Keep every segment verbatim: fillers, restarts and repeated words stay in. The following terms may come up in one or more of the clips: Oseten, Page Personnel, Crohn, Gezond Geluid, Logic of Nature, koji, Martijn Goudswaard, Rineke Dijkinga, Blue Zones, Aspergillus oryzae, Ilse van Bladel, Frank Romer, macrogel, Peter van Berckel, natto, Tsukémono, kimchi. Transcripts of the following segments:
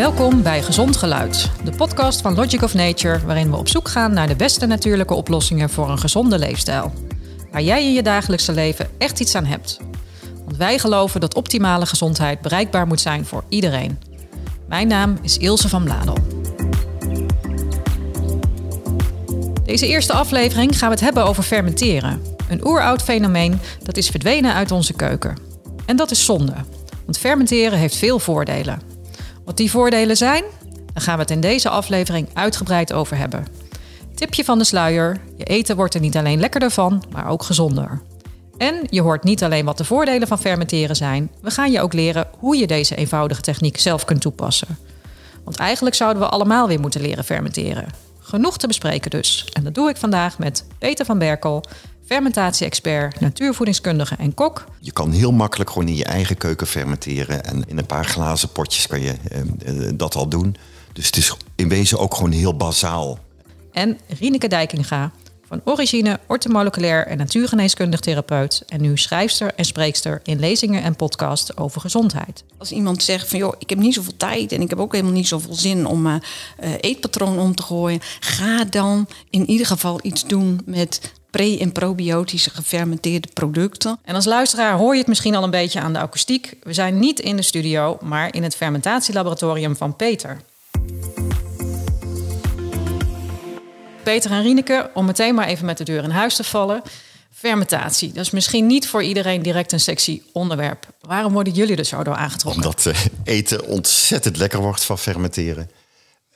Welkom bij Gezond Geluid, de podcast van Logic of Nature, waarin we op zoek gaan naar de beste natuurlijke oplossingen voor een gezonde leefstijl. Waar jij in je dagelijkse leven echt iets aan hebt. Want wij geloven dat optimale gezondheid bereikbaar moet zijn voor iedereen. Mijn naam is Ilse van Bladel. Deze eerste aflevering gaan we het hebben over fermenteren. Een oeroud fenomeen dat is verdwenen uit onze keuken. En dat is zonde, want fermenteren heeft veel voordelen. Wat die voordelen zijn, daar gaan we het in deze aflevering uitgebreid over hebben. Tipje van de sluier, je eten wordt er niet alleen lekkerder van, maar ook gezonder. En je hoort niet alleen wat de voordelen van fermenteren zijn, we gaan je ook leren hoe je deze eenvoudige techniek zelf kunt toepassen. Want eigenlijk zouden we allemaal weer moeten leren fermenteren. Genoeg te bespreken dus. En dat doe ik vandaag met Peter van Berckel, fermentatie-expert, natuurvoedingskundige en kok. Je kan heel makkelijk gewoon in je eigen keuken fermenteren. En in een paar glazen potjes kan je eh, dat al doen. Dus het is in wezen ook gewoon heel bazaal. En Rineke Dijkinga, van origine orthomoleculair en natuurgeneeskundig therapeut. En nu schrijfster en spreekster in lezingen en podcasts over gezondheid. Als iemand zegt van joh, ik heb niet zoveel tijd en ik heb ook helemaal niet zoveel zin om mijn uh, eetpatroon om te gooien. Ga dan in ieder geval iets doen met pre- en probiotische gefermenteerde producten. En als luisteraar hoor je het misschien al een beetje aan de akoestiek. We zijn niet in de studio, maar in het fermentatielaboratorium van Peter. Peter en Rineke, om meteen maar even met de deur in huis te vallen. Fermentatie, dat is misschien niet voor iedereen direct een sexy onderwerp. Waarom worden jullie er zo door aangetrokken? Omdat uh, eten ontzettend lekker wordt van fermenteren.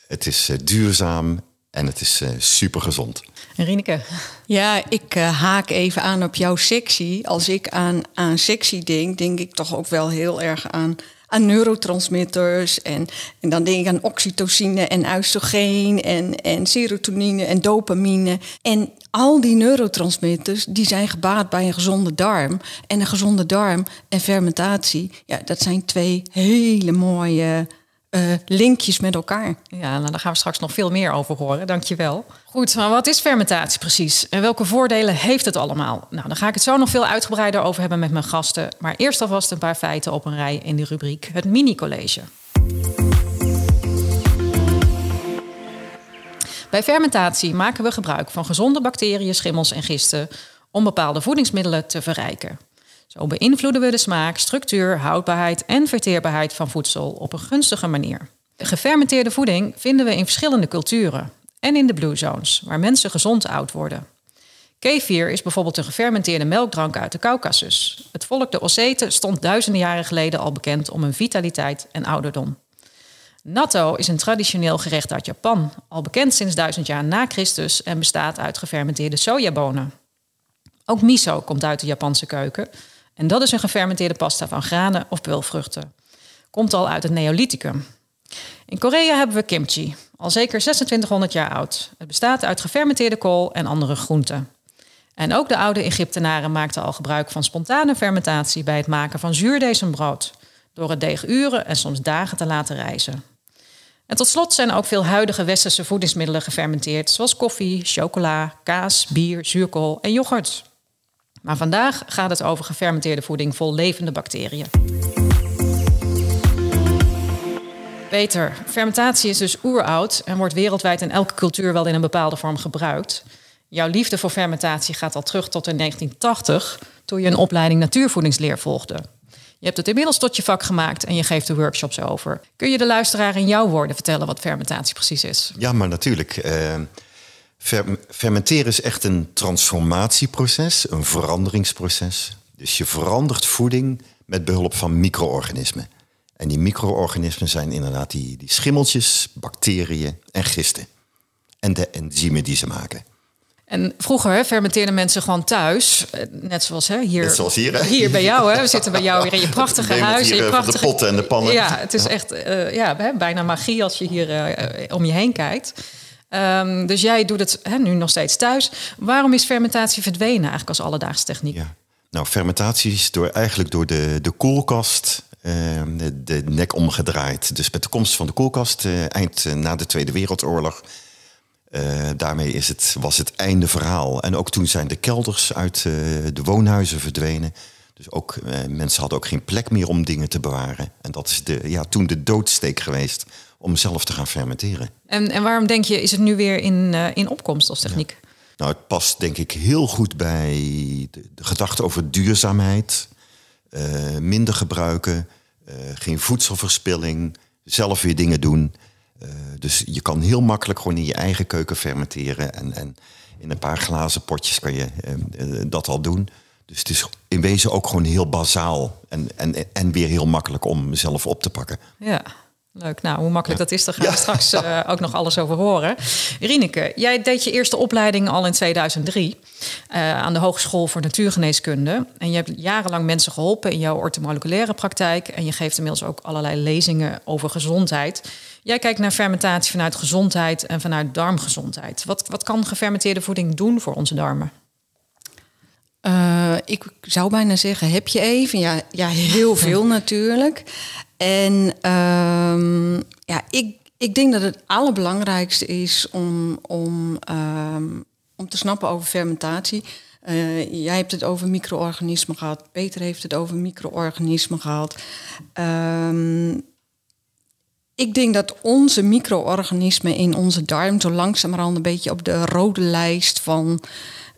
Het is uh, duurzaam en het is uh, supergezond. En Rineke? Ja, ik uh, haak even aan op jouw sexy. Als ik aan, aan sexy denk, denk ik toch ook wel heel erg aan... aan neurotransmitters en, en dan denk ik aan oxytocine en oestrogeen en, en serotonine en dopamine. En al die neurotransmitters die zijn gebaat bij een gezonde darm. En een gezonde darm en fermentatie, ja, dat zijn twee hele mooie uh, linkjes met elkaar. Ja, nou, daar gaan we straks nog veel meer over horen. Dankjewel. Goed, maar wat is fermentatie precies? En welke voordelen heeft het allemaal? Nou, daar ga ik het zo nog veel uitgebreider over hebben met mijn gasten. Maar eerst alvast een paar feiten op een rij in de rubriek het mini-college. Bij fermentatie maken we gebruik van gezonde bacteriën, schimmels en gisten om bepaalde voedingsmiddelen te verrijken. Zo beïnvloeden we de smaak, structuur, houdbaarheid en verteerbaarheid van voedsel op een gunstige manier. De gefermenteerde voeding vinden we in verschillende culturen. En in de Blue Zones, waar mensen gezond oud worden. Kefir is bijvoorbeeld een gefermenteerde melkdrank uit de Kaukasus. Het volk de Oseten stond duizenden jaren geleden al bekend om hun vitaliteit en ouderdom. Natto is een traditioneel gerecht uit Japan, al bekend sinds duizend jaar na Christus en bestaat uit gefermenteerde sojabonen. Ook miso komt uit de Japanse keuken en dat is een gefermenteerde pasta van granen of peulvruchten. Komt al uit het Neolithicum. In Korea hebben we kimchi, al zeker zesentwintighonderd jaar oud. Het bestaat uit gefermenteerde kool en andere groenten. En ook de oude Egyptenaren maakten al gebruik van spontane fermentatie bij het maken van zuurdezenbrood, door het deeg uren en soms dagen te laten rijzen. En tot slot zijn ook veel huidige westerse voedingsmiddelen gefermenteerd, zoals koffie, chocola, kaas, bier, zuurkool en yoghurt. Maar vandaag gaat het over gefermenteerde voeding vol levende bacteriën. Peter, fermentatie is dus oeroud en wordt wereldwijd in elke cultuur wel in een bepaalde vorm gebruikt. Jouw liefde voor fermentatie gaat al terug tot in negentien tachtig, toen je een opleiding natuurvoedingsleer volgde. Je hebt het inmiddels tot je vak gemaakt en je geeft de workshops over. Kun je de luisteraar in jouw woorden vertellen wat fermentatie precies is? Ja, maar natuurlijk. Uh, fer- fermenteren is echt een transformatieproces, een veranderingsproces. Dus je verandert voeding met behulp van micro-organismen. En die micro-organismen zijn inderdaad die, die schimmeltjes, bacteriën en gisten. En de enzymen die ze maken. En vroeger hè, fermenteerden mensen gewoon thuis. Net zoals hè, hier, net zoals hier, hè? Hier bij jou. Hè? We zitten bij jou weer in je prachtige huis. Hier, in je prachtige, de potten en de pannen. Ja, het is echt uh, ja, bijna magie als je hier uh, om je heen kijkt. Um, dus jij doet het hè, nu nog steeds thuis. Waarom is fermentatie verdwenen eigenlijk als alledaagse techniek? Ja. Nou, fermentatie is door, eigenlijk door de, de koelkast... Uh, de, de nek omgedraaid. Dus met de komst van de koelkast, uh, eind uh, na de Tweede Wereldoorlog... Uh, daarmee is het, was het einde verhaal. En ook toen zijn de kelders uit uh, de woonhuizen verdwenen. Dus ook uh, mensen hadden ook geen plek meer om dingen te bewaren. En dat is de, ja, toen de doodsteek geweest om zelf te gaan fermenteren. En, en waarom denk je, is het nu weer in, uh, in opkomst als techniek? Ja. Nou, het past denk ik heel goed bij de, de gedachte over duurzaamheid. Uh, minder gebruiken, uh, geen voedselverspilling, zelf weer dingen doen. Uh, dus je kan heel makkelijk gewoon in je eigen keuken fermenteren. En, en in een paar glazen potjes kan je uh, uh, dat al doen. Dus het is in wezen ook gewoon heel bazaal. En, en, en weer heel makkelijk om zelf op te pakken. Ja, leuk. Nou, hoe makkelijk ja. dat is, daar gaan we ja. straks uh, ook nog alles over horen. Rineke, jij deed je eerste opleiding al in tweeduizend drie... Uh, aan de Hogeschool voor Natuurgeneeskunde. En je hebt jarenlang mensen geholpen in jouw orthomoleculaire praktijk. En je geeft inmiddels ook allerlei lezingen over gezondheid. Jij kijkt naar fermentatie vanuit gezondheid en vanuit darmgezondheid. Wat, wat kan gefermenteerde voeding doen voor onze darmen? Uh, ik zou bijna zeggen, heb je even? Ja, ja heel veel natuurlijk. En um, ja, ik, ik denk dat het allerbelangrijkste is om, om, um, om te snappen over fermentatie. Uh, jij hebt het over micro-organismen gehad. Peter heeft het over micro-organismen gehad. Um, ik denk dat onze micro-organismen in onze darm zo langzamerhand een beetje op de rode lijst van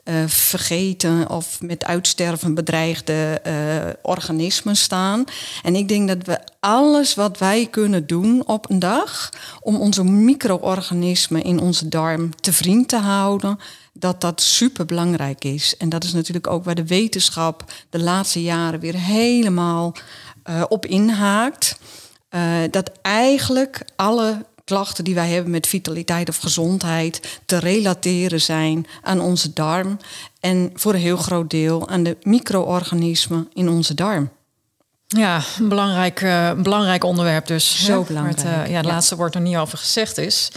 Uh, vergeten of met uitsterven bedreigde uh, organismen staan. En ik denk dat we alles wat wij kunnen doen op een dag om onze micro-organismen in onze darm te vriend te houden, dat dat superbelangrijk is. En dat is natuurlijk ook waar de wetenschap de laatste jaren weer helemaal uh, op inhaakt. Uh, dat eigenlijk alle klachten die wij hebben met vitaliteit of gezondheid te relateren zijn aan onze darm en voor een heel groot deel aan de micro-organismen in onze darm. Ja, een belangrijk, uh, belangrijk onderwerp dus. Zo belangrijk. Het uh, ja, ja. laatste woord er niet over gezegd is.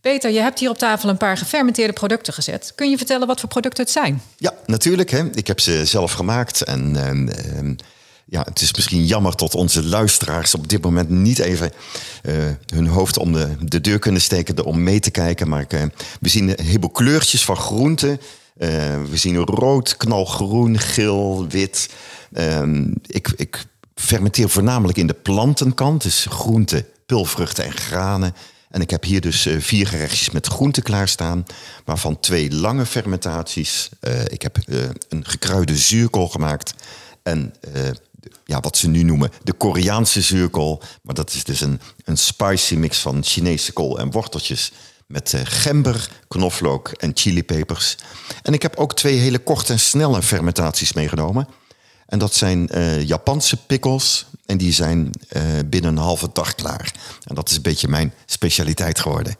Peter, je hebt hier op tafel een paar gefermenteerde producten gezet. Kun je vertellen wat voor producten het zijn? Ja, natuurlijk. Hè. Ik heb ze zelf gemaakt en Uh, uh, Ja, het is misschien jammer dat onze luisteraars op dit moment niet even uh, hun hoofd om de, de deur kunnen steken om mee te kijken. Maar uh, we zien een heleboel kleurtjes van groenten. Uh, we zien rood, knalgroen, geel, wit. Uh, ik, ik fermenteer voornamelijk in de plantenkant, dus groenten, pulvruchten en granen. En ik heb hier dus uh, vier gerechtjes met groenten klaarstaan, waarvan twee lange fermentaties. Uh, ik heb uh, een gekruide zuurkool gemaakt en Uh, Ja, wat ze nu noemen de Koreaanse zuurkool. Maar dat is dus een, een spicy mix van Chinese kool en worteltjes met uh, gember, knoflook en chilipepers. En ik heb ook twee hele korte en snelle fermentaties meegenomen. En dat zijn uh, Japanse pickles. En die zijn uh, binnen een halve dag klaar. En dat is een beetje mijn specialiteit geworden.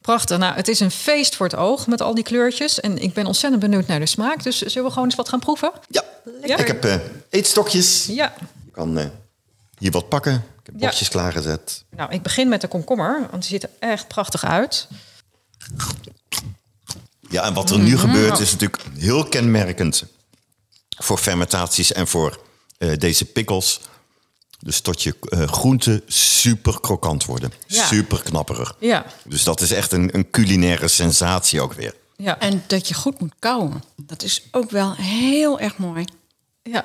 Prachtig. Nou, het is een feest voor het oog met al die kleurtjes. En ik ben ontzettend benieuwd naar de smaak. Dus zullen we gewoon eens wat gaan proeven? Ja, lekker. Ik heb uh, eetstokjes. Ja. Je kan uh, hier wat pakken. Ik heb bordjes ja. klaargezet. Nou, ik begin met de komkommer, want die ziet er echt prachtig uit. Ja, en wat er nu mm-hmm. gebeurt is natuurlijk heel kenmerkend voor fermentaties en voor uh, deze pickles. Dus tot je uh, groenten super krokant worden. Ja. Super knapperig. Ja. Dus dat is echt een, een culinaire sensatie ook weer. Ja. En dat je goed moet kauwen. Dat is ook wel heel erg mooi. Ja.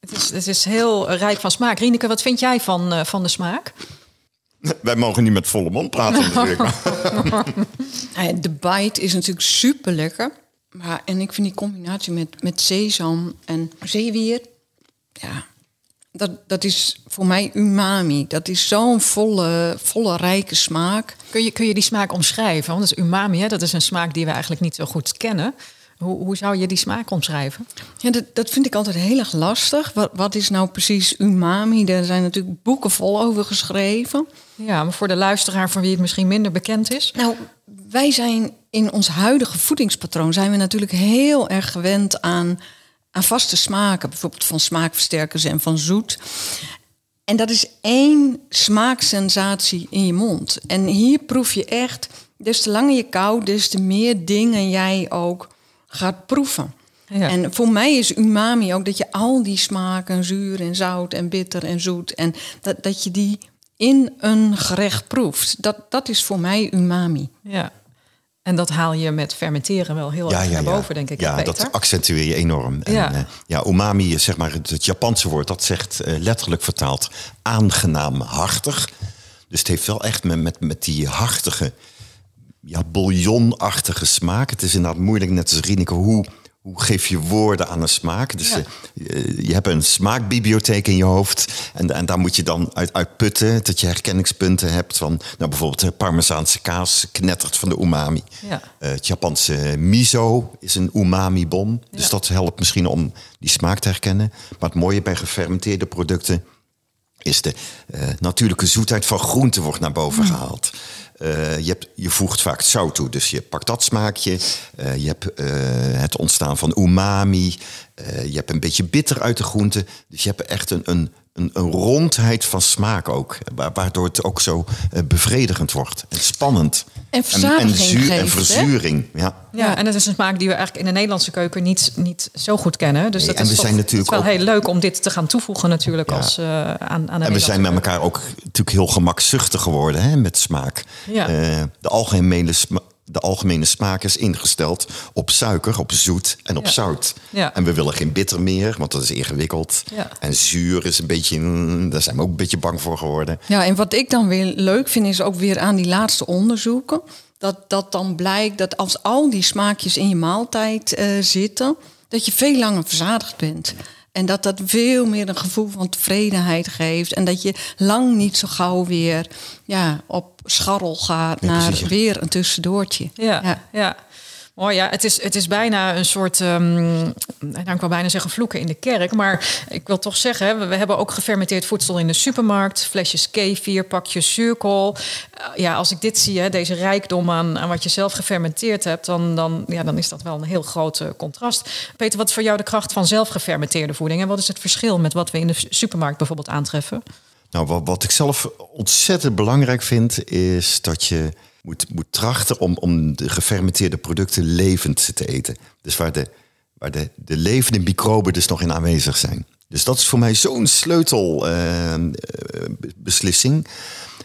Het is, het is heel rijk van smaak. Rineke, wat vind jij van, uh, van de smaak? Wij mogen niet met volle mond praten natuurlijk. De bite is natuurlijk super lekker. Maar, en ik vind die combinatie met, met sesam en zeewier, ja, Dat, dat is voor mij umami. Dat is zo'n volle, volle rijke smaak. Kun je, kun je die smaak omschrijven? Want dat is umami, hè? Dat is een smaak die we eigenlijk niet zo goed kennen. Hoe, hoe zou je die smaak omschrijven? Ja, dat, dat vind ik altijd heel erg lastig. Wat, wat is nou precies umami? Daar zijn natuurlijk boeken vol over geschreven. Ja, maar voor de luisteraar van wie het misschien minder bekend is. Nou, wij zijn in ons huidige voedingspatroon zijn we natuurlijk heel erg gewend aan aan vaste smaken, bijvoorbeeld van smaakversterkers en van zoet. En dat is één smaaksensatie in je mond. En hier proef je echt, des te langer je kauwt, des te meer dingen jij ook gaat proeven. Ja. En voor mij is umami ook dat je al die smaken, zuur en zout en bitter en zoet, en dat, dat je die in een gerecht proeft. Dat, dat is voor mij umami. Ja. En dat haal je met fermenteren wel heel ja, erg ja, naar boven, ja. denk ik. Ja, Peter. Dat accentueer je enorm. Ja. En, uh, ja, umami, zeg maar het Japanse woord, dat zegt uh, letterlijk vertaald aangenaam hartig. Dus het heeft wel echt met, met, met die hartige, ja, bouillonachtige smaak. Het is inderdaad moeilijk, net als Rineke, hoe, hoe geef je woorden aan een smaak? Dus ja. uh, je hebt een smaakbibliotheek in je hoofd. En, en daar moet je dan uit, uit putten, dat je herkenningspunten hebt. Van, nou, bijvoorbeeld de Parmezaanse kaas knettert van de umami. Ja. Uh, het Japanse miso is een umami-bom. Ja. Dus dat helpt misschien om die smaak te herkennen. Maar het mooie bij gefermenteerde producten is de uh, natuurlijke zoetheid van groenten wordt naar boven gehaald. Uh, je, hebt, je voegt vaak zout toe, dus je pakt dat smaakje. Uh, je hebt uh, het ontstaan van umami. Uh, je hebt een beetje bitter uit de groenten. Dus je hebt echt een, een, een, een rondheid van smaak ook. Waardoor het ook zo uh, bevredigend wordt. En spannend. En verzadiging en, en, zuur, geeft, en verzuring. Ja. ja, en dat is een smaak die we eigenlijk in de Nederlandse keuken niet, niet zo goed kennen. Dus nee, dat en is, we zijn toch, natuurlijk het is wel ook heel leuk om dit te gaan toevoegen natuurlijk ja. als, uh, aan, aan de Nederlandse. En we zijn met elkaar ook natuurlijk heel gemakzuchtig geworden hè, met smaak. Ja. Uh, de algemene smaak. De algemene smaak is ingesteld op suiker, op zoet en op ja. zout. Ja. En we willen geen bitter meer, want dat is ingewikkeld. Ja. En zuur is een beetje, daar zijn we ook een beetje bang voor geworden. Ja, en wat ik dan weer leuk vind, is ook weer aan die laatste onderzoeken. Dat, dat dan blijkt dat als al die smaakjes in je maaltijd uh, zitten, dat je veel langer verzadigd bent. En dat dat veel meer een gevoel van tevredenheid geeft. En dat je lang niet zo gauw weer ja, op scharrel gaat ja, naar precies. weer een tussendoortje. Ja, ja. ja. Mooi, ja. Het is, het is bijna een soort, um, nou, ik wil bijna zeggen vloeken in de kerk. Maar ik wil toch zeggen, we, we hebben ook gefermenteerd voedsel in de supermarkt. Flesjes kefir, pakjes zuurkool. Uh, ja, als ik dit zie, hè, deze rijkdom aan, aan wat je zelf gefermenteerd hebt, dan, dan, ja, dan is dat wel een heel groot uh, contrast. Peter, wat is voor jou de kracht van zelf gefermenteerde voeding? En wat is het verschil met wat we in de supermarkt bijvoorbeeld aantreffen? Nou, wat, wat ik zelf ontzettend belangrijk vind, is dat je Moet, moet trachten om, om de gefermenteerde producten levend te eten. Dus waar, de, waar de, de levende microben dus nog in aanwezig zijn. Dus dat is voor mij zo'n sleutelbeslissing. Uh,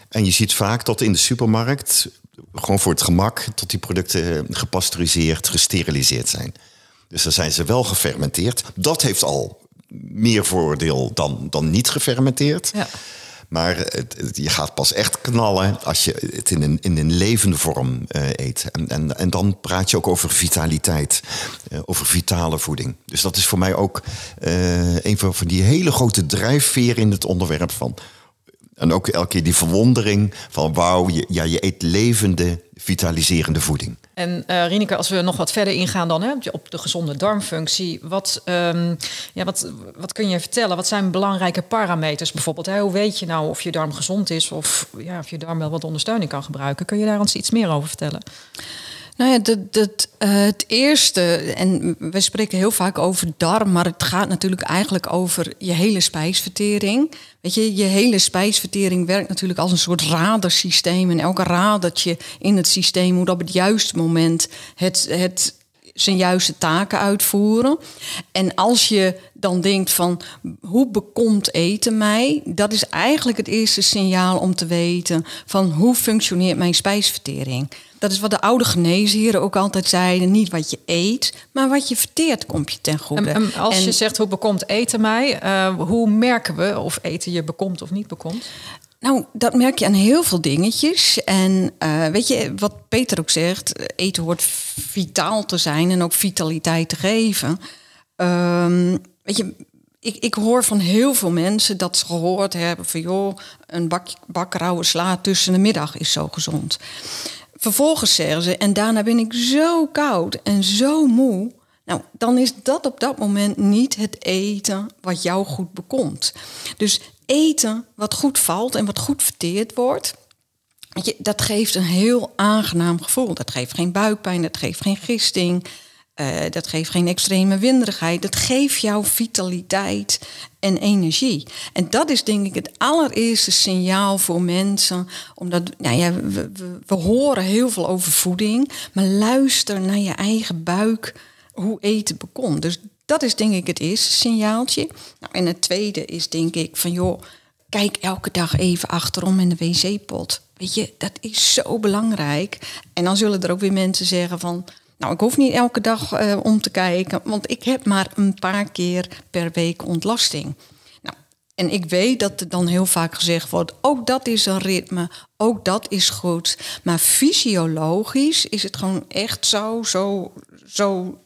en je ziet vaak dat in de supermarkt, gewoon voor het gemak, dat die producten gepasteuriseerd, gesteriliseerd zijn. Dus dan zijn ze wel gefermenteerd. Dat heeft al meer voordeel dan, dan niet gefermenteerd. Ja. Maar het, het, je gaat pas echt knallen als je het in een, in een levende vorm uh, eet. En, en, en dan praat je ook over vitaliteit, uh, over vitale voeding. Dus dat is voor mij ook uh, een van die hele grote drijfveer in het onderwerp van. En ook elke keer die verwondering van wauw, je, ja, je eet levende, vitaliserende voeding. En uh, Rineke, als we nog wat verder ingaan dan hè, op de gezonde darmfunctie. Wat, um, ja, wat, wat kun je vertellen? Wat zijn belangrijke parameters bijvoorbeeld? Hè? Hoe weet je nou of je darm gezond is of, ja, of je darm wel wat ondersteuning kan gebruiken? Kun je daar ons iets meer over vertellen? Nou ja, dat, dat, uh, het eerste, en we spreken heel vaak over darm, maar het gaat natuurlijk eigenlijk over je hele spijsvertering. Weet je, je hele spijsvertering werkt natuurlijk als een soort radarsysteem. En elke radertje in het systeem moet op het juiste moment het, het zijn juiste taken uitvoeren. En als je dan denkt van, hoe bekomt eten mij? Dat is eigenlijk het eerste signaal om te weten van, hoe functioneert mijn spijsvertering? Dat is wat de oude geneesheren ook altijd zeiden. Niet wat je eet, maar wat je verteert komt je ten goede. En, en als en, je zegt, hoe bekomt eten mij? Uh, hoe merken we of eten je bekomt of niet bekomt? Nou, dat merk je aan heel veel dingetjes. En uh, weet je, wat Peter ook zegt, eten hoort vitaal te zijn en ook vitaliteit te geven. Um, weet je, ik, ik hoor van heel veel mensen dat ze gehoord hebben van, joh, een bak, bak rauwe sla tussen de middag is zo gezond. Vervolgens zeggen ze, en daarna ben ik zo koud en zo moe. Nou, dan is dat op dat moment niet het eten wat jou goed bekomt. Dus eten wat goed valt en wat goed verteerd wordt, dat geeft een heel aangenaam gevoel. Dat geeft geen buikpijn, dat geeft geen gisting, uh, dat geeft geen extreme winderigheid. Dat geeft jou vitaliteit en energie. En dat is denk ik het allereerste signaal voor mensen. Omdat nou ja, we, we, we horen heel veel over voeding, maar luister naar je eigen buik, hoe eten bekomt. Dus dat is denk ik het eerste signaaltje. Nou, en het tweede is denk ik van, joh, kijk elke dag even achterom in de wc-pot. Weet je, dat is zo belangrijk. En dan zullen er ook weer mensen zeggen van, nou, ik hoef niet elke dag uh, om te kijken, want ik heb maar een paar keer per week ontlasting. Nou, En ik weet dat er dan heel vaak gezegd wordt, ook dat is een ritme, ook dat is goed. Maar fysiologisch is het gewoon echt zo, zo, zo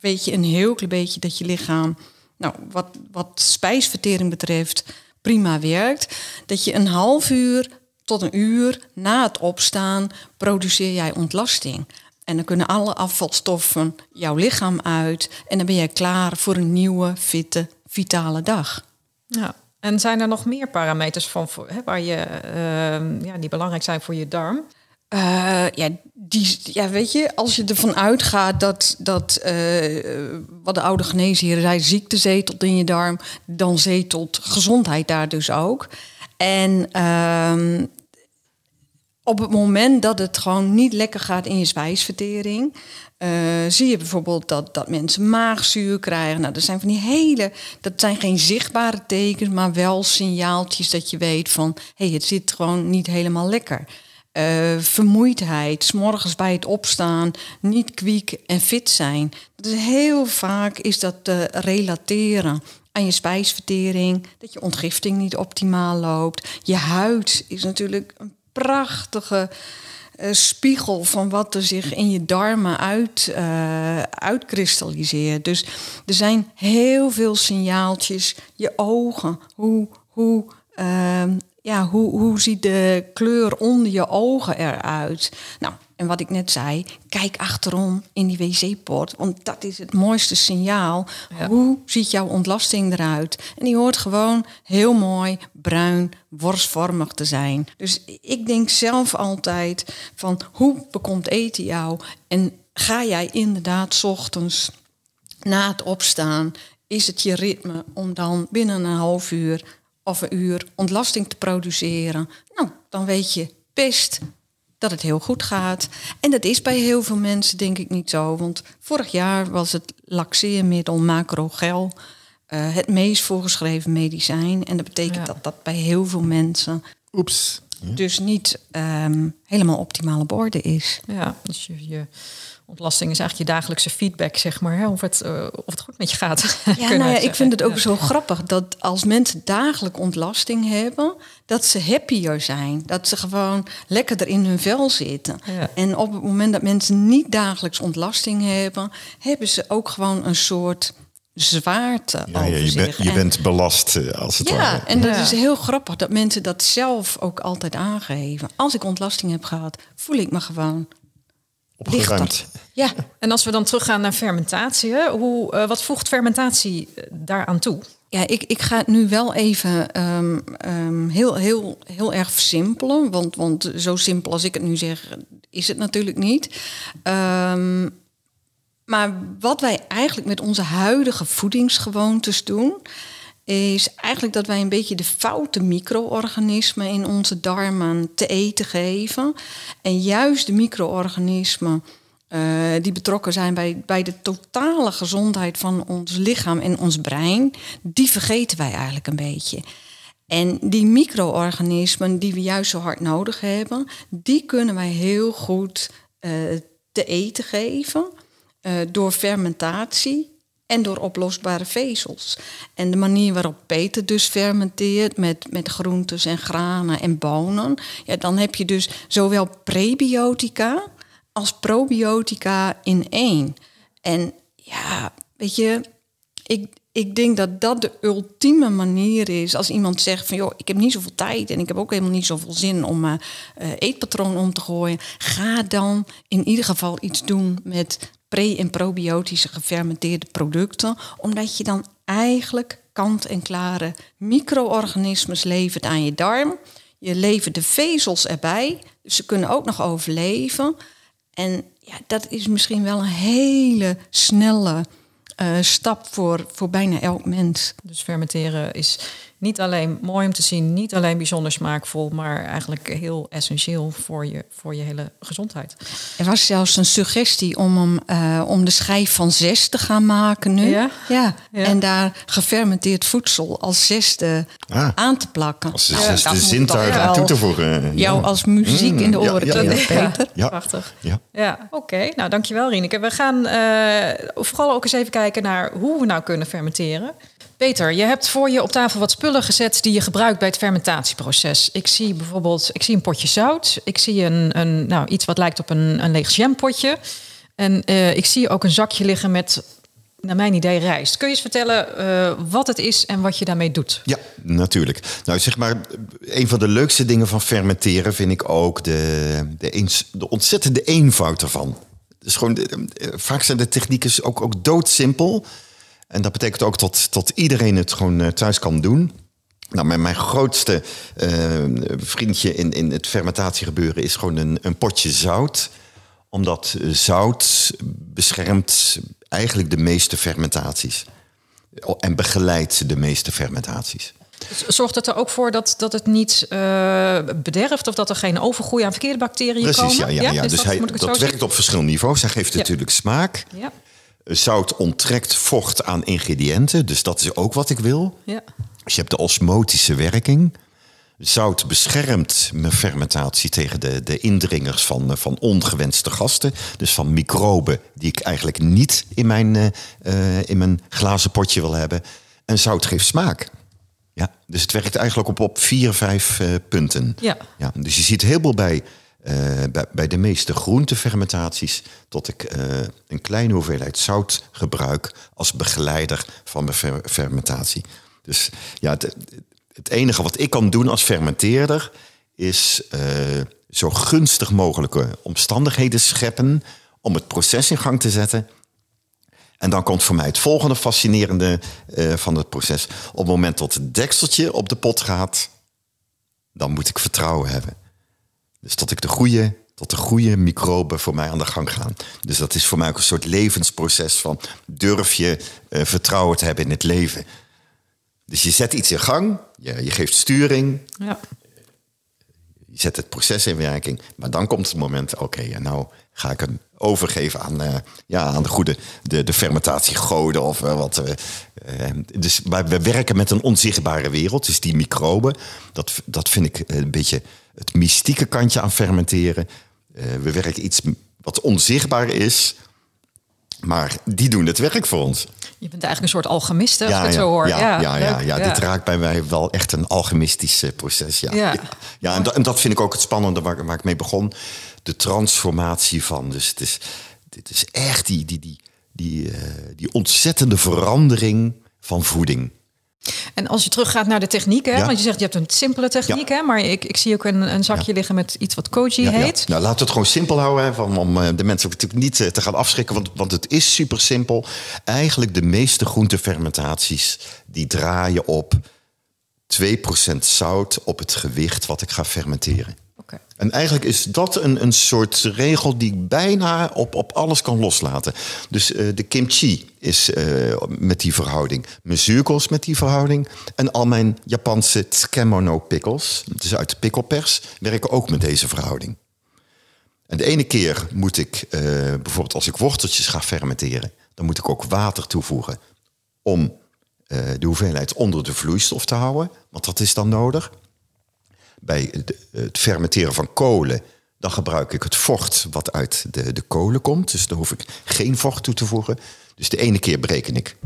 weet je, een heel klein beetje dat je lichaam, nou, wat, wat spijsvertering betreft, prima werkt. Dat je een half uur tot een uur na het opstaan produceer jij ontlasting. En dan kunnen alle afvalstoffen jouw lichaam uit. En dan ben jij klaar voor een nieuwe, fitte, vitale dag. Ja. En zijn er nog meer parameters van hè, waar je, uh, ja, die belangrijk zijn voor je darm? Uh, ja, die, ja, weet je, als je ervan uitgaat dat, dat uh, wat de oude geneesheren zei, ziekte zetelt in je darm, dan zetelt gezondheid daar dus ook. En uh, op het moment dat het gewoon niet lekker gaat in je spijsvertering, Uh, zie je bijvoorbeeld dat, dat mensen maagzuur krijgen. Nou, dat zijn van die hele, dat zijn geen zichtbare tekens, maar wel signaaltjes dat je weet van, hé, hey, het zit gewoon niet helemaal lekker. Uh, vermoeidheid, 's morgens bij het opstaan, niet kwiek en fit zijn. Dus heel vaak is dat te relateren aan je spijsvertering, dat je ontgifting niet optimaal loopt. Je huid is natuurlijk een prachtige Uh, spiegel van wat er zich in je darmen uit, uh, uitkristalliseert. Dus er zijn heel veel signaaltjes. Je ogen, hoe, hoe, uh, ja, hoe, hoe ziet de kleur onder je ogen eruit? Nou, en wat ik net zei, kijk achterom in die wc-pot, want dat is het mooiste signaal. Ja. Hoe ziet jouw ontlasting eruit? En die hoort gewoon heel mooi bruin, worstvormig te zijn. Dus ik denk zelf altijd van, hoe bekomt eten jou? En ga jij inderdaad 's ochtends na het opstaan, is het je ritme om dan binnen een half uur of een uur ontlasting te produceren? Nou, dan weet je best dat het heel goed gaat. En dat is bij heel veel mensen denk ik niet zo. Want vorig jaar was het laxeermiddel macrogel Uh, het meest voorgeschreven medicijn. En dat betekent ja. dat dat bij heel veel mensen Oeps. dus niet um, helemaal optimaal op orde is. Ja, dus je, je ontlasting is eigenlijk je dagelijkse feedback, zeg maar. Hè? Of, het, uh, of het goed met je gaat. Ja, nou ja, ik vind het ook zo grappig dat als mensen dagelijk ontlasting hebben, dat ze happier zijn. Dat ze gewoon lekkerder in hun vel zitten. Ja. En op het moment dat mensen niet dagelijks ontlasting hebben, hebben ze ook gewoon een soort zwaarte ja, over je, ben, je en, bent belast als het ja, ware. En dat ja. is heel grappig dat mensen dat zelf ook altijd aangeven. Als ik ontlasting heb gehad, voel ik me gewoon opgeruimd. Lichter. Ja. En als we dan teruggaan naar fermentatie, hoe, uh, wat voegt fermentatie daaraan toe? Ja, ik, ik ga het nu wel even um, um, heel, heel, heel erg versimpelen. Want, want zo simpel als ik het nu zeg, is het natuurlijk niet. Um, Maar wat wij eigenlijk met onze huidige voedingsgewoontes doen, is eigenlijk dat wij een beetje de foute micro-organismen in onze darmen te eten geven. En juist de micro-organismen uh, die betrokken zijn bij, bij de totale gezondheid van ons lichaam en ons brein, die vergeten wij eigenlijk een beetje. En die micro-organismen die we juist zo hard nodig hebben, die kunnen wij heel goed uh, te eten geven. Uh, door fermentatie en door oplosbare vezels. En de manier waarop Peter dus fermenteert met, met groentes en granen en bonen, ja, dan heb je dus zowel prebiotica als probiotica in één. En ja, weet je, ik, ik denk dat dat de ultieme manier is. Als iemand zegt van, joh, ik heb niet zoveel tijd en ik heb ook helemaal niet zoveel zin om mijn uh, eetpatroon om te gooien, ga dan in ieder geval iets doen met pre- en probiotische gefermenteerde producten, omdat je dan eigenlijk kant-en-klare micro-organismes levert aan je darm. Je levert de vezels erbij, dus ze kunnen ook nog overleven. En ja, dat is misschien wel een hele snelle uh, stap voor, voor bijna elk mens. Dus fermenteren is niet alleen mooi om te zien, niet alleen bijzonder smaakvol, maar eigenlijk heel essentieel voor je, voor je hele gezondheid. Er was zelfs een suggestie om, hem, uh, om de schijf van zes te gaan maken nu. Ja? Ja. Ja. En daar gefermenteerd voedsel als zesde ah, aan te plakken. Als nou, zesde zintuig aan toe te voegen. Ja. Jou als muziek mm, in de oren. Ja, ja, ja, ja, ja. Ja. Prachtig. Ja. Ja. Oké, okay. Nou dankjewel Rineke. We gaan uh, vooral ook eens even kijken naar hoe we nou kunnen fermenteren. Peter, je hebt voor je op tafel wat spullen gezet die je gebruikt bij het fermentatieproces. Ik zie bijvoorbeeld ik zie een potje zout. Ik zie een, een, nou, iets wat lijkt op een, een leeg jampotje. En uh, ik zie ook een zakje liggen met, naar mijn idee, rijst. Kun je eens vertellen uh, wat het is en wat je daarmee doet? Ja, natuurlijk. Nou, zeg maar, een van de leukste dingen van fermenteren vind ik ook de, de, eens, de ontzettende eenvoud ervan. Dus gewoon, de, vaak zijn de technieken ook, ook doodsimpel. En dat betekent ook dat, dat iedereen het gewoon thuis kan doen. Nou, mijn, mijn grootste uh, vriendje in, in het fermentatiegebeuren is gewoon een, een potje zout. Omdat zout beschermt eigenlijk de meeste fermentaties. En begeleidt de meeste fermentaties. Zorgt het er ook voor dat, dat het niet uh, bederft of dat er geen overgroei aan verkeerde bacteriën Precies, komen? Precies, ja, ja, ja. ja. Dus, dus dat, hij, dat werkt zeggen? op verschillende niveaus. Hij geeft ja. natuurlijk smaak. Ja. Zout onttrekt vocht aan ingrediënten. Dus dat is ook wat ik wil. Ja. Dus je hebt de osmotische werking. Zout beschermt mijn fermentatie tegen de, de indringers van, van ongewenste gasten. Dus van microben die ik eigenlijk niet in mijn, uh, in mijn glazen potje wil hebben. En zout geeft smaak. Ja, dus het werkt eigenlijk op, op vier, vijf uh, punten. Ja. Ja, dus je ziet heel veel bij... Uh, bij, bij de meeste groentefermentaties... dat ik uh, een kleine hoeveelheid zout gebruik... als begeleider van mijn fer- fermentatie. Dus ja, het, het enige wat ik kan doen als fermenteerder... is uh, zo gunstig mogelijke omstandigheden scheppen... om het proces in gang te zetten. En dan komt voor mij het volgende fascinerende uh, van het proces. Op het moment dat het dekseltje op de pot gaat... dan moet ik vertrouwen hebben... Dus dat ik de goede, dat de goede microben voor mij aan de gang gaan. Dus dat is voor mij ook een soort levensproces van... durf je uh, vertrouwen te hebben in het leven. Dus je zet iets in gang, je, je geeft sturing. Ja. Je zet het proces in werking. Maar dan komt het moment, oké, okay, nou ga ik hem overgeven aan, uh, ja, aan de goede... de, de fermentatiegoden of uh, wat. Uh, uh, dus wij, we werken met een onzichtbare wereld. Dus die microben, dat, dat vind ik een beetje... het mystieke kantje aan fermenteren. Uh, we werken iets wat onzichtbaar is. Maar die doen het werk voor ons. Je bent eigenlijk een soort alchemist, ja, als ik ja, het zo hoor. Ja, ja, ja, ja, ja, ja, dit raakt bij mij wel echt een alchemistisch uh, proces. Ja, ja. ja. ja en, dat, en dat vind ik ook het spannende waar, waar ik mee begon. De transformatie van. Dus het is, dit is echt die, die, die, die, uh, die ontzettende verandering van voeding. En als je teruggaat naar de techniek, hè? Ja. Want je zegt je hebt een simpele techniek, ja. hè? Maar ik, ik zie ook een, een zakje ja. liggen met iets wat koji ja, heet. Ja. Nou, laten we het gewoon simpel houden, hè? Van, om de mensen ook natuurlijk niet uh, te gaan afschrikken, want, want het is super simpel. Eigenlijk de meeste groentefermentaties die draaien op twee procent zout op het gewicht wat ik ga fermenteren. Okay. En eigenlijk is dat een, een soort regel die ik bijna op, op alles kan loslaten. Dus uh, de kimchi is uh, met die verhouding. Mijn zuurkool met die verhouding. En al mijn Japanse tsukemono pickles, dus uit de pikkelpers, werken ook met deze verhouding. En de ene keer moet ik, uh, bijvoorbeeld als ik worteltjes ga fermenteren... dan moet ik ook water toevoegen om uh, de hoeveelheid onder de vloeistof te houden. Want dat is dan nodig. Bij het fermenteren van kolen, dan gebruik ik het vocht wat uit de, de kolen komt. Dus daar hoef ik geen vocht toe te voegen. Dus de ene keer bereken ik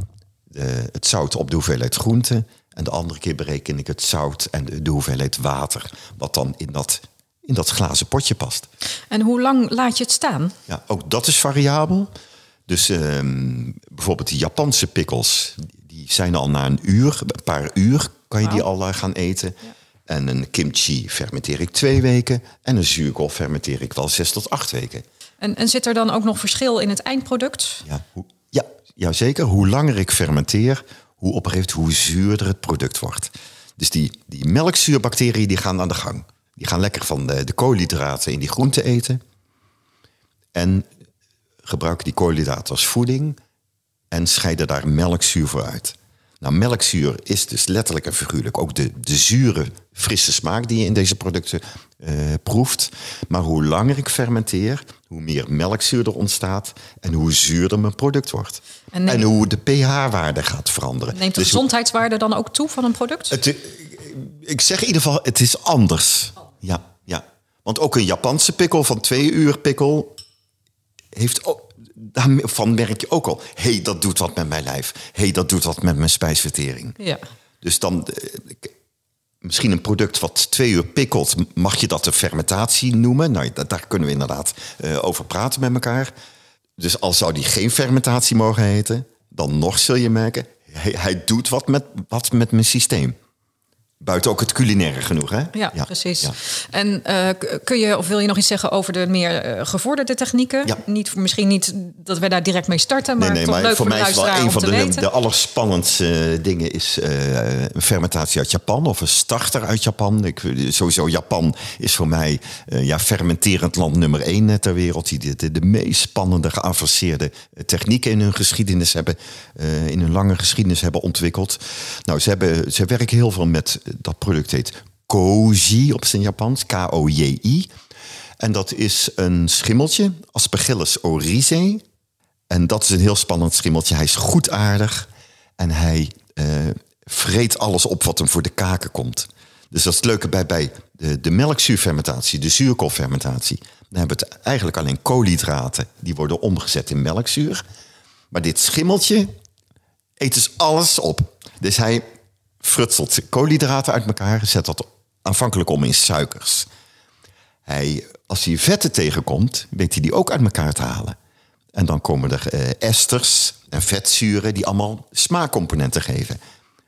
de, het zout op de hoeveelheid groente. En de andere keer bereken ik het zout en de, de hoeveelheid water. Wat dan in dat, in dat glazen potje past. En hoe lang laat je het staan? Ja, ook dat is variabel. Dus um, bijvoorbeeld die Japanse pickles, die zijn al na een uur, een paar uur kan je wow. die al gaan eten. Ja. En een kimchi fermenteer ik twee weken. En een zuurkool fermenteer ik wel zes tot acht weken. En, en zit er dan ook nog verschil in het eindproduct? Ja, hoe, ja, ja, zeker. Hoe langer ik fermenteer, hoe op een gegeven moment hoe zuurder het product wordt. Dus die, die melkzuurbacteriën die gaan aan de gang. Die gaan lekker van de, de koolhydraten in die groenten eten. En gebruiken die koolhydraten als voeding. En scheiden daar melkzuur voor uit. Nou, melkzuur is dus letterlijk en figuurlijk ook de, de zure, frisse smaak die je in deze producten uh, proeft. Maar hoe langer ik fermenteer, hoe meer melkzuur er ontstaat en hoe zuurder mijn product wordt. En, neem, en hoe de pH-waarde gaat veranderen. Neemt de dus gezondheidswaarde dan ook toe van een product? Het, ik zeg in ieder geval, het is anders. Oh. Ja, ja. Want ook een Japanse pikkel van twee uur pikkel heeft ook, daarvan merk je ook al, hé, hey, dat doet wat met mijn lijf. Hé, hey, dat doet wat met mijn spijsvertering. Ja. Dus dan, misschien een product wat twee uur pikkelt, mag je dat de fermentatie noemen? Nou, daar kunnen we inderdaad uh, over praten met elkaar. Dus al zou die geen fermentatie mogen heten, dan nog zul je merken, hij, hij doet wat met, wat met mijn systeem. Buiten ook het culinaire genoeg, hè? Ja, ja. Precies. Ja. En uh, kun je of wil je nog iets zeggen over de meer uh, gevorderde technieken? Ja. Niet, misschien niet dat wij daar direct mee starten, maar, nee, nee, toch maar leuk voor, voor de luisteraar om te weten. Voor mij is wel een van de, de allerspannendste uh, dingen is uh, een fermentatie uit Japan of een starter uit Japan. Ik, sowieso Japan is voor mij uh, ja, fermenterend land nummer één ter wereld. Die de, de, de meest spannende geavanceerde technieken in hun geschiedenis hebben, uh, in hun lange geschiedenis hebben ontwikkeld. Nou, ze, hebben, ze werken heel veel met. Dat product heet koji op zijn Japans, K O J I. En dat is een schimmeltje, Aspergillus oryzae. En dat is een heel spannend schimmeltje. Hij is goedaardig en hij eh, vreet alles op wat hem voor de kaken komt. Dus dat is het leuke bij, bij de, de melkzuurfermentatie, de zuurkoolfermentatie. Dan hebben we het eigenlijk alleen koolhydraten, die worden omgezet in melkzuur. Maar dit schimmeltje eet dus alles op. Dus hij frutselt koolhydraten uit elkaar, zet dat aanvankelijk om in suikers. Hij, als hij vetten tegenkomt, weet hij die ook uit elkaar te halen. En dan komen er eh, esters en vetzuren die allemaal smaakcomponenten geven.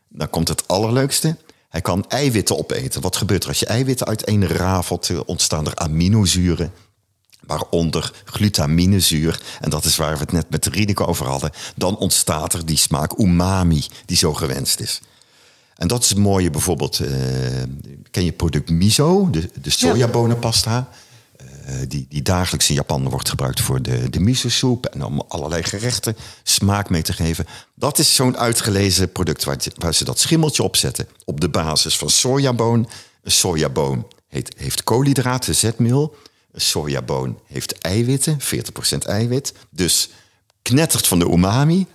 Dan komt het allerleukste. Hij kan eiwitten opeten. Wat gebeurt er als je eiwitten uiteenrafelt? Ontstaan er aminozuren, waaronder glutaminezuur. En dat is waar we het net met Rineke over hadden. Dan ontstaat er die smaak umami die zo gewenst is. En dat is het mooie bijvoorbeeld. Uh, ken je product miso, de, de sojabonenpasta? Uh, die, die dagelijks in Japan wordt gebruikt voor de, de miso-soep. En om allerlei gerechten smaak mee te geven. Dat is zo'n uitgelezen product waar, waar ze dat schimmeltje op zetten. Op de basis van sojaboon. Een sojaboon heet, heeft koolhydraten, zetmeel. Een sojaboon heeft eiwitten, veertig procent eiwit. Dus knettert van de umami.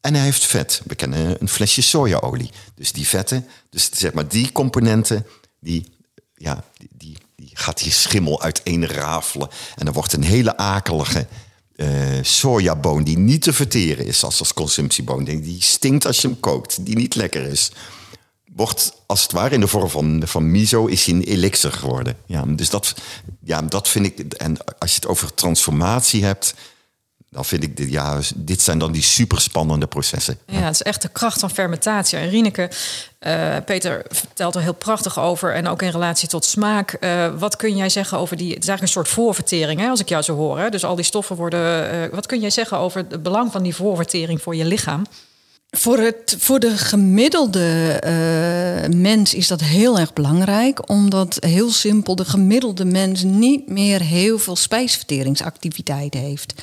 En hij heeft vet. We kennen een flesje sojaolie. Dus die vetten, dus zeg maar die componenten, die, ja, die, die, die gaat die schimmel uiteenrafelen. En er wordt een hele akelige uh, sojaboon die niet te verteren is als, als consumptieboon. Die stinkt als je hem kookt, die niet lekker is. Wordt als het ware in de vorm van, van miso is hij een elixir geworden. Ja, dus dat, ja, dat vind ik. En als je het over transformatie hebt, dan vind ik, dit, ja, dit zijn dan die superspannende processen. Ja, het is echt de kracht van fermentatie. En Rineke, uh, Peter vertelt er heel prachtig over. En ook in relatie tot smaak. Uh, wat kun jij zeggen over die... Het is eigenlijk een soort voorvertering, hè, als ik jou zo hoor. Hè? Dus al die stoffen worden... Uh, wat kun jij zeggen over het belang van die voorvertering voor je lichaam? Voor, het, voor de gemiddelde uh, mens is dat heel erg belangrijk. Omdat, heel simpel, de gemiddelde mens niet meer heel veel spijsverteringsactiviteit heeft.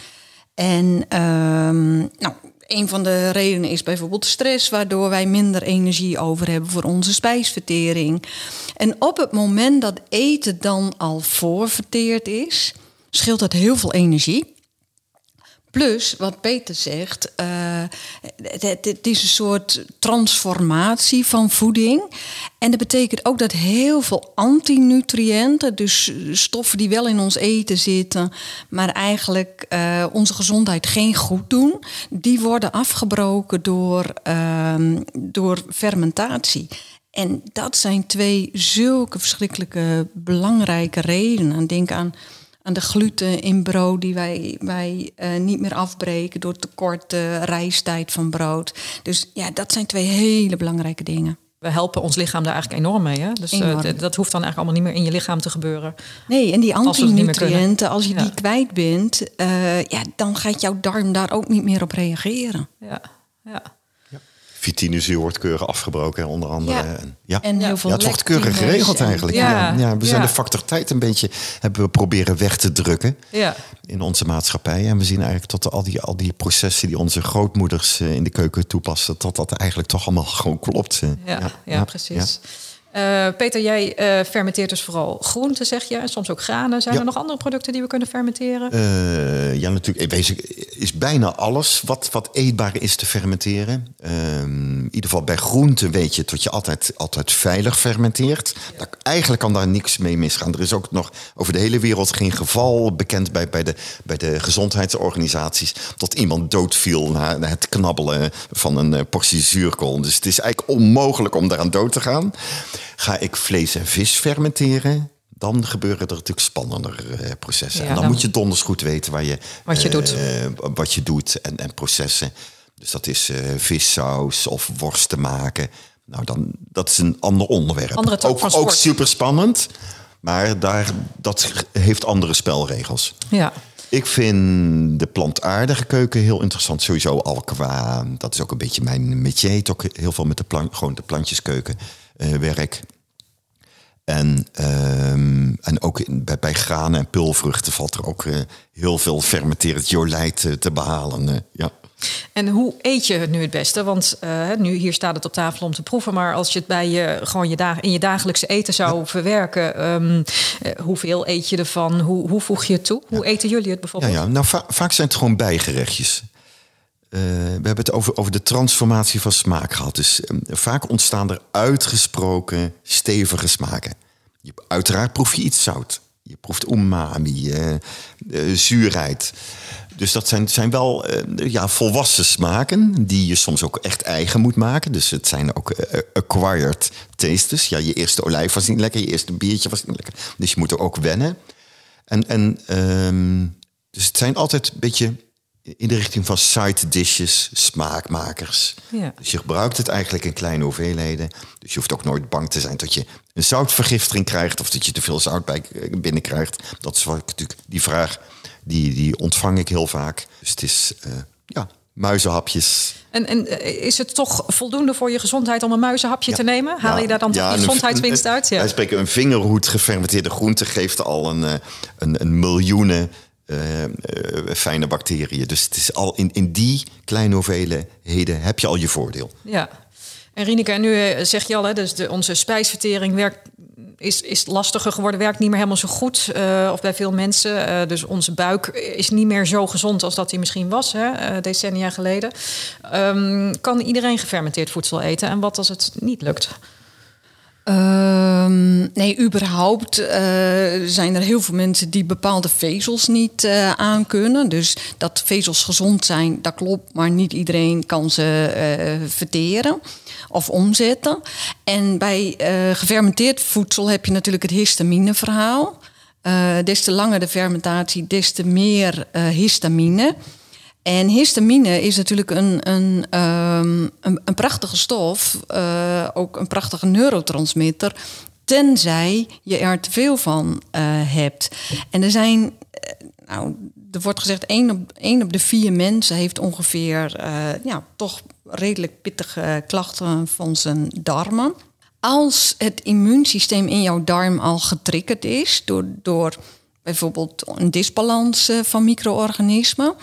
En um, nou, een van de redenen is bijvoorbeeld stress, waardoor wij minder energie over hebben voor onze spijsvertering. En op het moment dat eten dan al voorverteerd is, scheelt dat heel veel energie. Plus, wat Peter zegt, uh, het, het is een soort transformatie van voeding. En dat betekent ook dat heel veel antinutriënten, dus stoffen die wel in ons eten zitten, maar eigenlijk uh, onze gezondheid geen goed doen, die worden afgebroken door, uh, door fermentatie. En dat zijn twee zulke verschrikkelijke belangrijke redenen. Denk aan... aan de gluten in brood die wij, wij uh, niet meer afbreken door tekort uh, rijstijd van brood. Dus ja, dat zijn twee hele belangrijke dingen. We helpen ons lichaam daar eigenlijk enorm mee. Hè? Dus enorm. Uh, d- dat hoeft dan eigenlijk allemaal niet meer in je lichaam te gebeuren. Nee, en die antinutriënten, als je ja. die kwijt bent, uh, ja, dan gaat jouw darm daar ook niet meer op reageren. Ja, ja. Vitinezuur wordt keurig afgebroken, onder andere. Ja. En, ja. en heel veel ja, het wordt keurig geregeld en, eigenlijk. Ja. Ja, ja, we zijn ja. de factor tijd een beetje hebben we proberen weg te drukken ja. in onze maatschappij. En we zien eigenlijk dat al die, al die processen die onze grootmoeders in de keuken toepassen, dat dat eigenlijk toch allemaal gewoon klopt. Ja, ja, ja precies. Ja. Uh, Peter, jij uh, fermenteert dus vooral groenten, zeg je. En soms ook granen. Zijn ja. er nog andere producten die we kunnen fermenteren? Uh, ja, natuurlijk. Is bijna alles wat, wat eetbaar is te fermenteren. Uh, in ieder geval bij groenten weet je dat je altijd, altijd veilig fermenteert. Ja. Daar, eigenlijk kan daar niks mee misgaan. Er is ook nog over de hele wereld geen geval bekend bij, bij, de, bij de gezondheidsorganisaties dat iemand doodviel na, na het knabbelen van een portie zuurkool. Dus het is eigenlijk onmogelijk om daaraan dood te gaan. Ga ik vlees en vis fermenteren, dan gebeuren er natuurlijk spannender uh, processen. Ja, en dan, dan moet je donders goed weten waar je, wat, je uh, doet. Uh, wat je doet en, en processen. Dus dat is uh, vissaus of worst te maken. Nou, dan, dat is een ander onderwerp. Andere ook, ook super spannend, maar daar, dat heeft andere spelregels. Ja. Ik vind de plantaardige keuken heel interessant. Sowieso al qua, dat is ook een beetje mijn métier. Het ook heel veel met de, plant, gewoon de plantjeskeuken. Uh, werk. En, uh, en ook in, bij, bij granen en peulvruchten valt er ook uh, heel veel fermenterend jolijt uh, te behalen. Uh, ja. En hoe eet je het nu het beste? Want uh, nu hier staat het op tafel om te proeven. Maar als je het bij je, gewoon je dag, in je dagelijkse eten zou ja. verwerken. Um, uh, hoeveel eet je ervan? Hoe, hoe voeg je het toe? Hoe ja. eten jullie het bijvoorbeeld? Ja, ja. Nou, va- vaak zijn het gewoon bijgerechtjes. Uh, we hebben het over, over de transformatie van smaak gehad. Dus um, vaak ontstaan er uitgesproken stevige smaken. Je, uiteraard proef je iets zout. Je proeft umami, uh, uh, zuurheid. Dus dat zijn, zijn wel uh, ja, volwassen smaken die je soms ook echt eigen moet maken. Dus het zijn ook uh, acquired tastes. Ja, je eerste olijf was niet lekker, je eerste biertje was niet lekker. Dus je moet er ook wennen. En, en, um, dus het zijn altijd een beetje in de richting van side dishes, smaakmakers. Ja. Dus je gebruikt het eigenlijk in kleine hoeveelheden. Dus je hoeft ook nooit bang te zijn dat je een zoutvergiftiging krijgt of dat je te veel zout bij binnenkrijgt. Dat is wat ik natuurlijk, die vraag die, die ontvang ik heel vaak. Dus het is uh, ja, muizenhapjes. En, en is het toch voldoende voor je gezondheid om een muizenhapje ja. te nemen? Haal ja, je daar dan ja, toch gezondheidswinst uit? Ja. Wij spreken een vingerhoed gefermenteerde groente geeft al een, een, een miljoenen Uh, uh, fijne bacteriën. Dus het is al in, in die kleine hoeveelheden heb je al je voordeel. Ja. En Rineke, nu zeg je al, hè, dus de, onze spijsvertering werkt, is, is lastiger geworden, werkt niet meer helemaal zo goed. Uh, of bij veel mensen. Uh, dus onze buik is niet meer zo gezond als dat die misschien was, hè, uh, decennia geleden. Um, kan iedereen gefermenteerd voedsel eten? En wat als het niet lukt? Uh, nee, überhaupt uh, zijn er heel veel mensen die bepaalde vezels niet uh, aankunnen. Dus dat vezels gezond zijn, dat klopt. Maar niet iedereen kan ze uh, verteren of omzetten. En bij uh, gefermenteerd voedsel heb je natuurlijk het histamineverhaal. Uh, des te langer de fermentatie, des te meer uh, histamine. En histamine is natuurlijk een, een, um, een, een prachtige stof, uh, ook een prachtige neurotransmitter, tenzij je er te veel van uh, hebt. En er zijn, uh, nou, er wordt gezegd, één op, één op de vier mensen heeft ongeveer uh, ja, toch redelijk pittige klachten van zijn darmen. Als het immuunsysteem in jouw darm al getriggerd is door, door bijvoorbeeld een disbalans uh, van micro-organismen.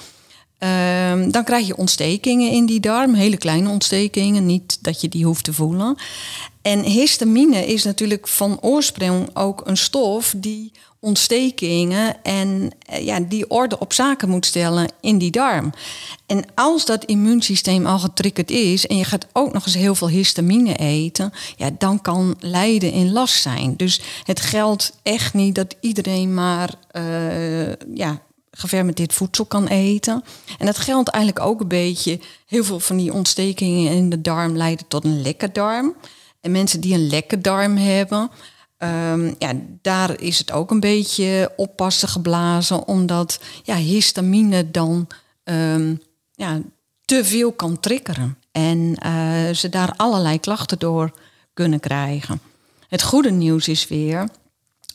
Um, dan krijg je ontstekingen in die darm. Hele kleine ontstekingen, niet dat je die hoeft te voelen. En histamine is natuurlijk van oorsprong ook een stof die ontstekingen en ja, die orde op zaken moet stellen in die darm. En als dat immuunsysteem al getriggerd is en je gaat ook nog eens heel veel histamine eten, ja, dan kan lijden in last zijn. Dus het geldt echt niet dat iedereen maar Uh, ja, gefermenteerd voedsel kan eten. En dat geldt eigenlijk ook een beetje. Heel veel van die ontstekingen in de darm leiden tot een lekke darm. En mensen die een lekke darm hebben, Um, ja, daar is het ook een beetje oppassen geblazen. Omdat ja, histamine dan um, ja, te veel kan triggeren. En uh, ze daar allerlei klachten door kunnen krijgen. Het goede nieuws is weer,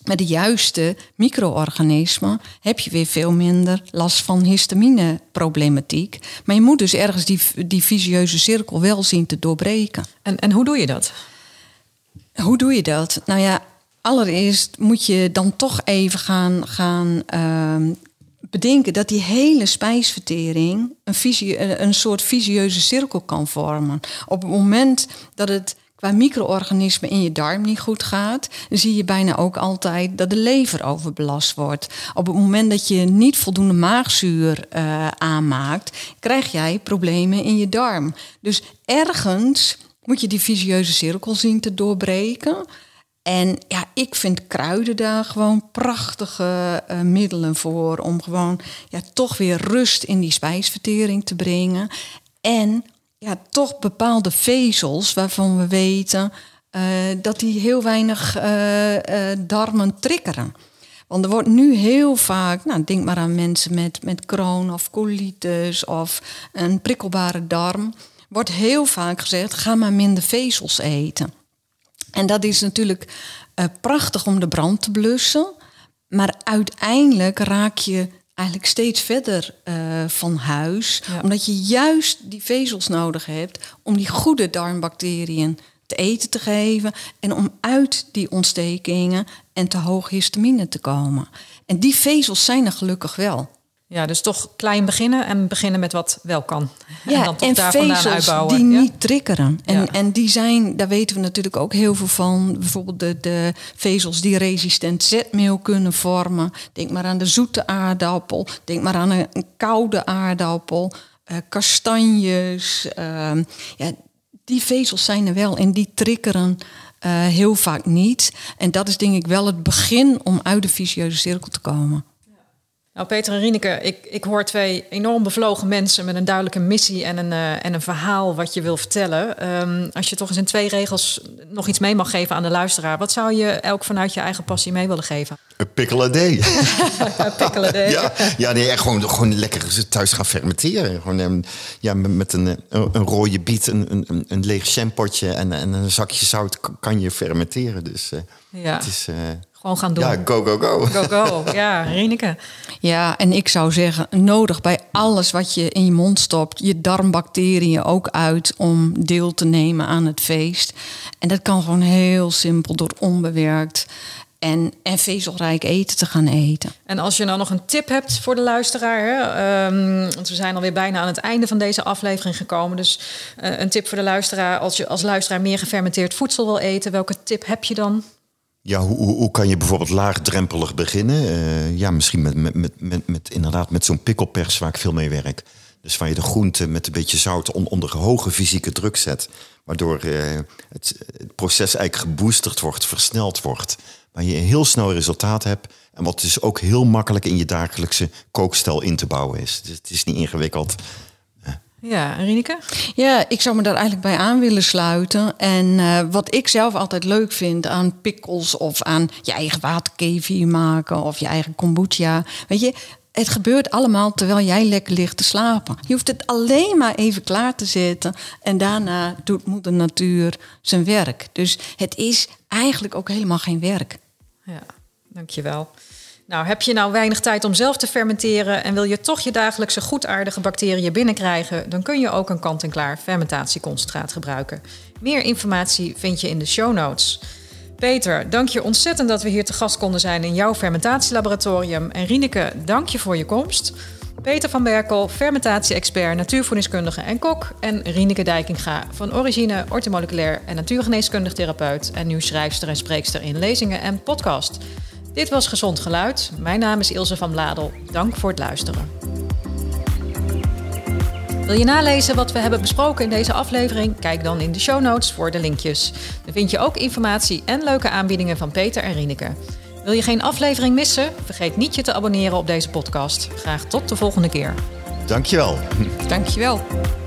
met de juiste micro-organismen heb je weer veel minder last van histamine-problematiek. Maar je moet dus ergens die, die vicieuze cirkel wel zien te doorbreken. En, en hoe doe je dat? Hoe doe je dat? Nou ja, allereerst moet je dan toch even gaan, gaan uh, bedenken dat die hele spijsvertering een, visie, een soort vicieuze cirkel kan vormen. Op het moment dat het qua micro-organismen in je darm niet goed gaat, zie je bijna ook altijd dat de lever overbelast wordt. Op het moment dat je niet voldoende maagzuur uh, aanmaakt, krijg jij problemen in je darm. Dus ergens moet je die vicieuze cirkel zien te doorbreken. En ja, ik vind kruiden daar gewoon prachtige uh, middelen voor, om gewoon ja, toch weer rust in die spijsvertering te brengen. En ja, toch bepaalde vezels waarvan we weten uh, dat die heel weinig uh, uh, darmen triggeren. Want er wordt nu heel vaak, nou, denk maar aan mensen met, met Crohn of colitis of een prikkelbare darm, wordt heel vaak gezegd, ga maar minder vezels eten. En dat is natuurlijk uh, prachtig om de brand te blussen. Maar uiteindelijk raak je eigenlijk steeds verder uh, van huis. Ja. Omdat je juist die vezels nodig hebt om die goede darmbacteriën te eten te geven. En om uit die ontstekingen en te hoog histamine te komen. En die vezels zijn er gelukkig wel. Ja, dus toch klein beginnen en beginnen met wat wel kan. Ja, en dan toch en daar vezels uitbouwen. Die ja? niet triggeren. En, ja. en die zijn, daar weten we natuurlijk ook heel veel van. Bijvoorbeeld de, de vezels die resistent zetmeel kunnen vormen. Denk maar aan de zoete aardappel. Denk maar aan een, een koude aardappel. Uh, kastanjes. Uh, ja, die vezels zijn er wel en die triggeren uh, heel vaak niet. En dat is denk ik wel het begin om uit de vicieuze cirkel te komen. Nou, Peter en Rineke, ik, ik hoor twee enorm bevlogen mensen met een duidelijke missie en een, uh, en een verhaal wat je wil vertellen. Um, als je toch eens in twee regels nog iets mee mag geven aan de luisteraar, wat zou je elk vanuit je eigen passie mee willen geven? Een pickle a day. Een pickle a day. Ja, ja nee, echt gewoon, gewoon lekker thuis gaan fermenteren. Gewoon, ja, met een, een rode biet, een, een, een leeg jampotje en, en een zakje zout kan je fermenteren. Dus uh, ja. het is... Uh, Gewoon gaan doen. Ja, go, go, go. Go, go. Ja, Rineke. Ja, en ik zou zeggen, nodig bij alles wat je in je mond stopt je darmbacteriën ook uit om deel te nemen aan het feest. En dat kan gewoon heel simpel door onbewerkt en, en vezelrijk eten te gaan eten. En als je nou nog een tip hebt voor de luisteraar, hè, um, want we zijn alweer bijna aan het einde van deze aflevering gekomen. Dus uh, een tip voor de luisteraar, als je als luisteraar meer gefermenteerd voedsel wil eten, welke tip heb je dan? Ja, hoe, hoe kan je bijvoorbeeld laagdrempelig beginnen? Uh, ja, misschien met, met, met, met, met, inderdaad met zo'n pikkelpers waar ik veel mee werk. Dus waar je de groente met een beetje zout on, onder hoge fysieke druk zet. Waardoor uh, het, het proces eigenlijk geboosterd wordt, versneld wordt. Waar je een heel snel resultaat hebt. En wat dus ook heel makkelijk in je dagelijkse kookstijl in te bouwen is. Dus het is niet ingewikkeld. Ja, Rineke? Ja, ik zou me daar eigenlijk bij aan willen sluiten. En uh, wat ik zelf altijd leuk vind aan pickles of aan je eigen waterkefir maken of je eigen kombucha. Weet je, het gebeurt allemaal terwijl jij lekker ligt te slapen. Je hoeft het alleen maar even klaar te zetten en daarna doet moeder natuur zijn werk. Dus het is eigenlijk ook helemaal geen werk. Ja, dankjewel. Nou, heb je nou weinig tijd om zelf te fermenteren en wil je toch je dagelijkse goedaardige bacteriën binnenkrijgen, dan kun je ook een kant-en-klaar fermentatieconcentraat gebruiken. Meer informatie vind je in de show notes. Peter, dank je ontzettend dat we hier te gast konden zijn in jouw fermentatielaboratorium. En Rineke, dank je voor je komst. Peter van Berckel, fermentatie-expert, natuurvoedingskundige en kok. En Rineke Dijkinga, van origine orthomoleculair en natuurgeneeskundig therapeut en nu schrijfster en spreekster in lezingen en podcast. Dit was Gezond Geluid. Mijn naam is Ilse van Bladel. Dank voor het luisteren. Wil je nalezen wat we hebben besproken in deze aflevering? Kijk dan in de show notes voor de linkjes. Daar vind je ook informatie en leuke aanbiedingen van Peter en Rineke. Wil je geen aflevering missen? Vergeet niet je te abonneren op deze podcast. Graag tot de volgende keer. Dankjewel. Dankjewel.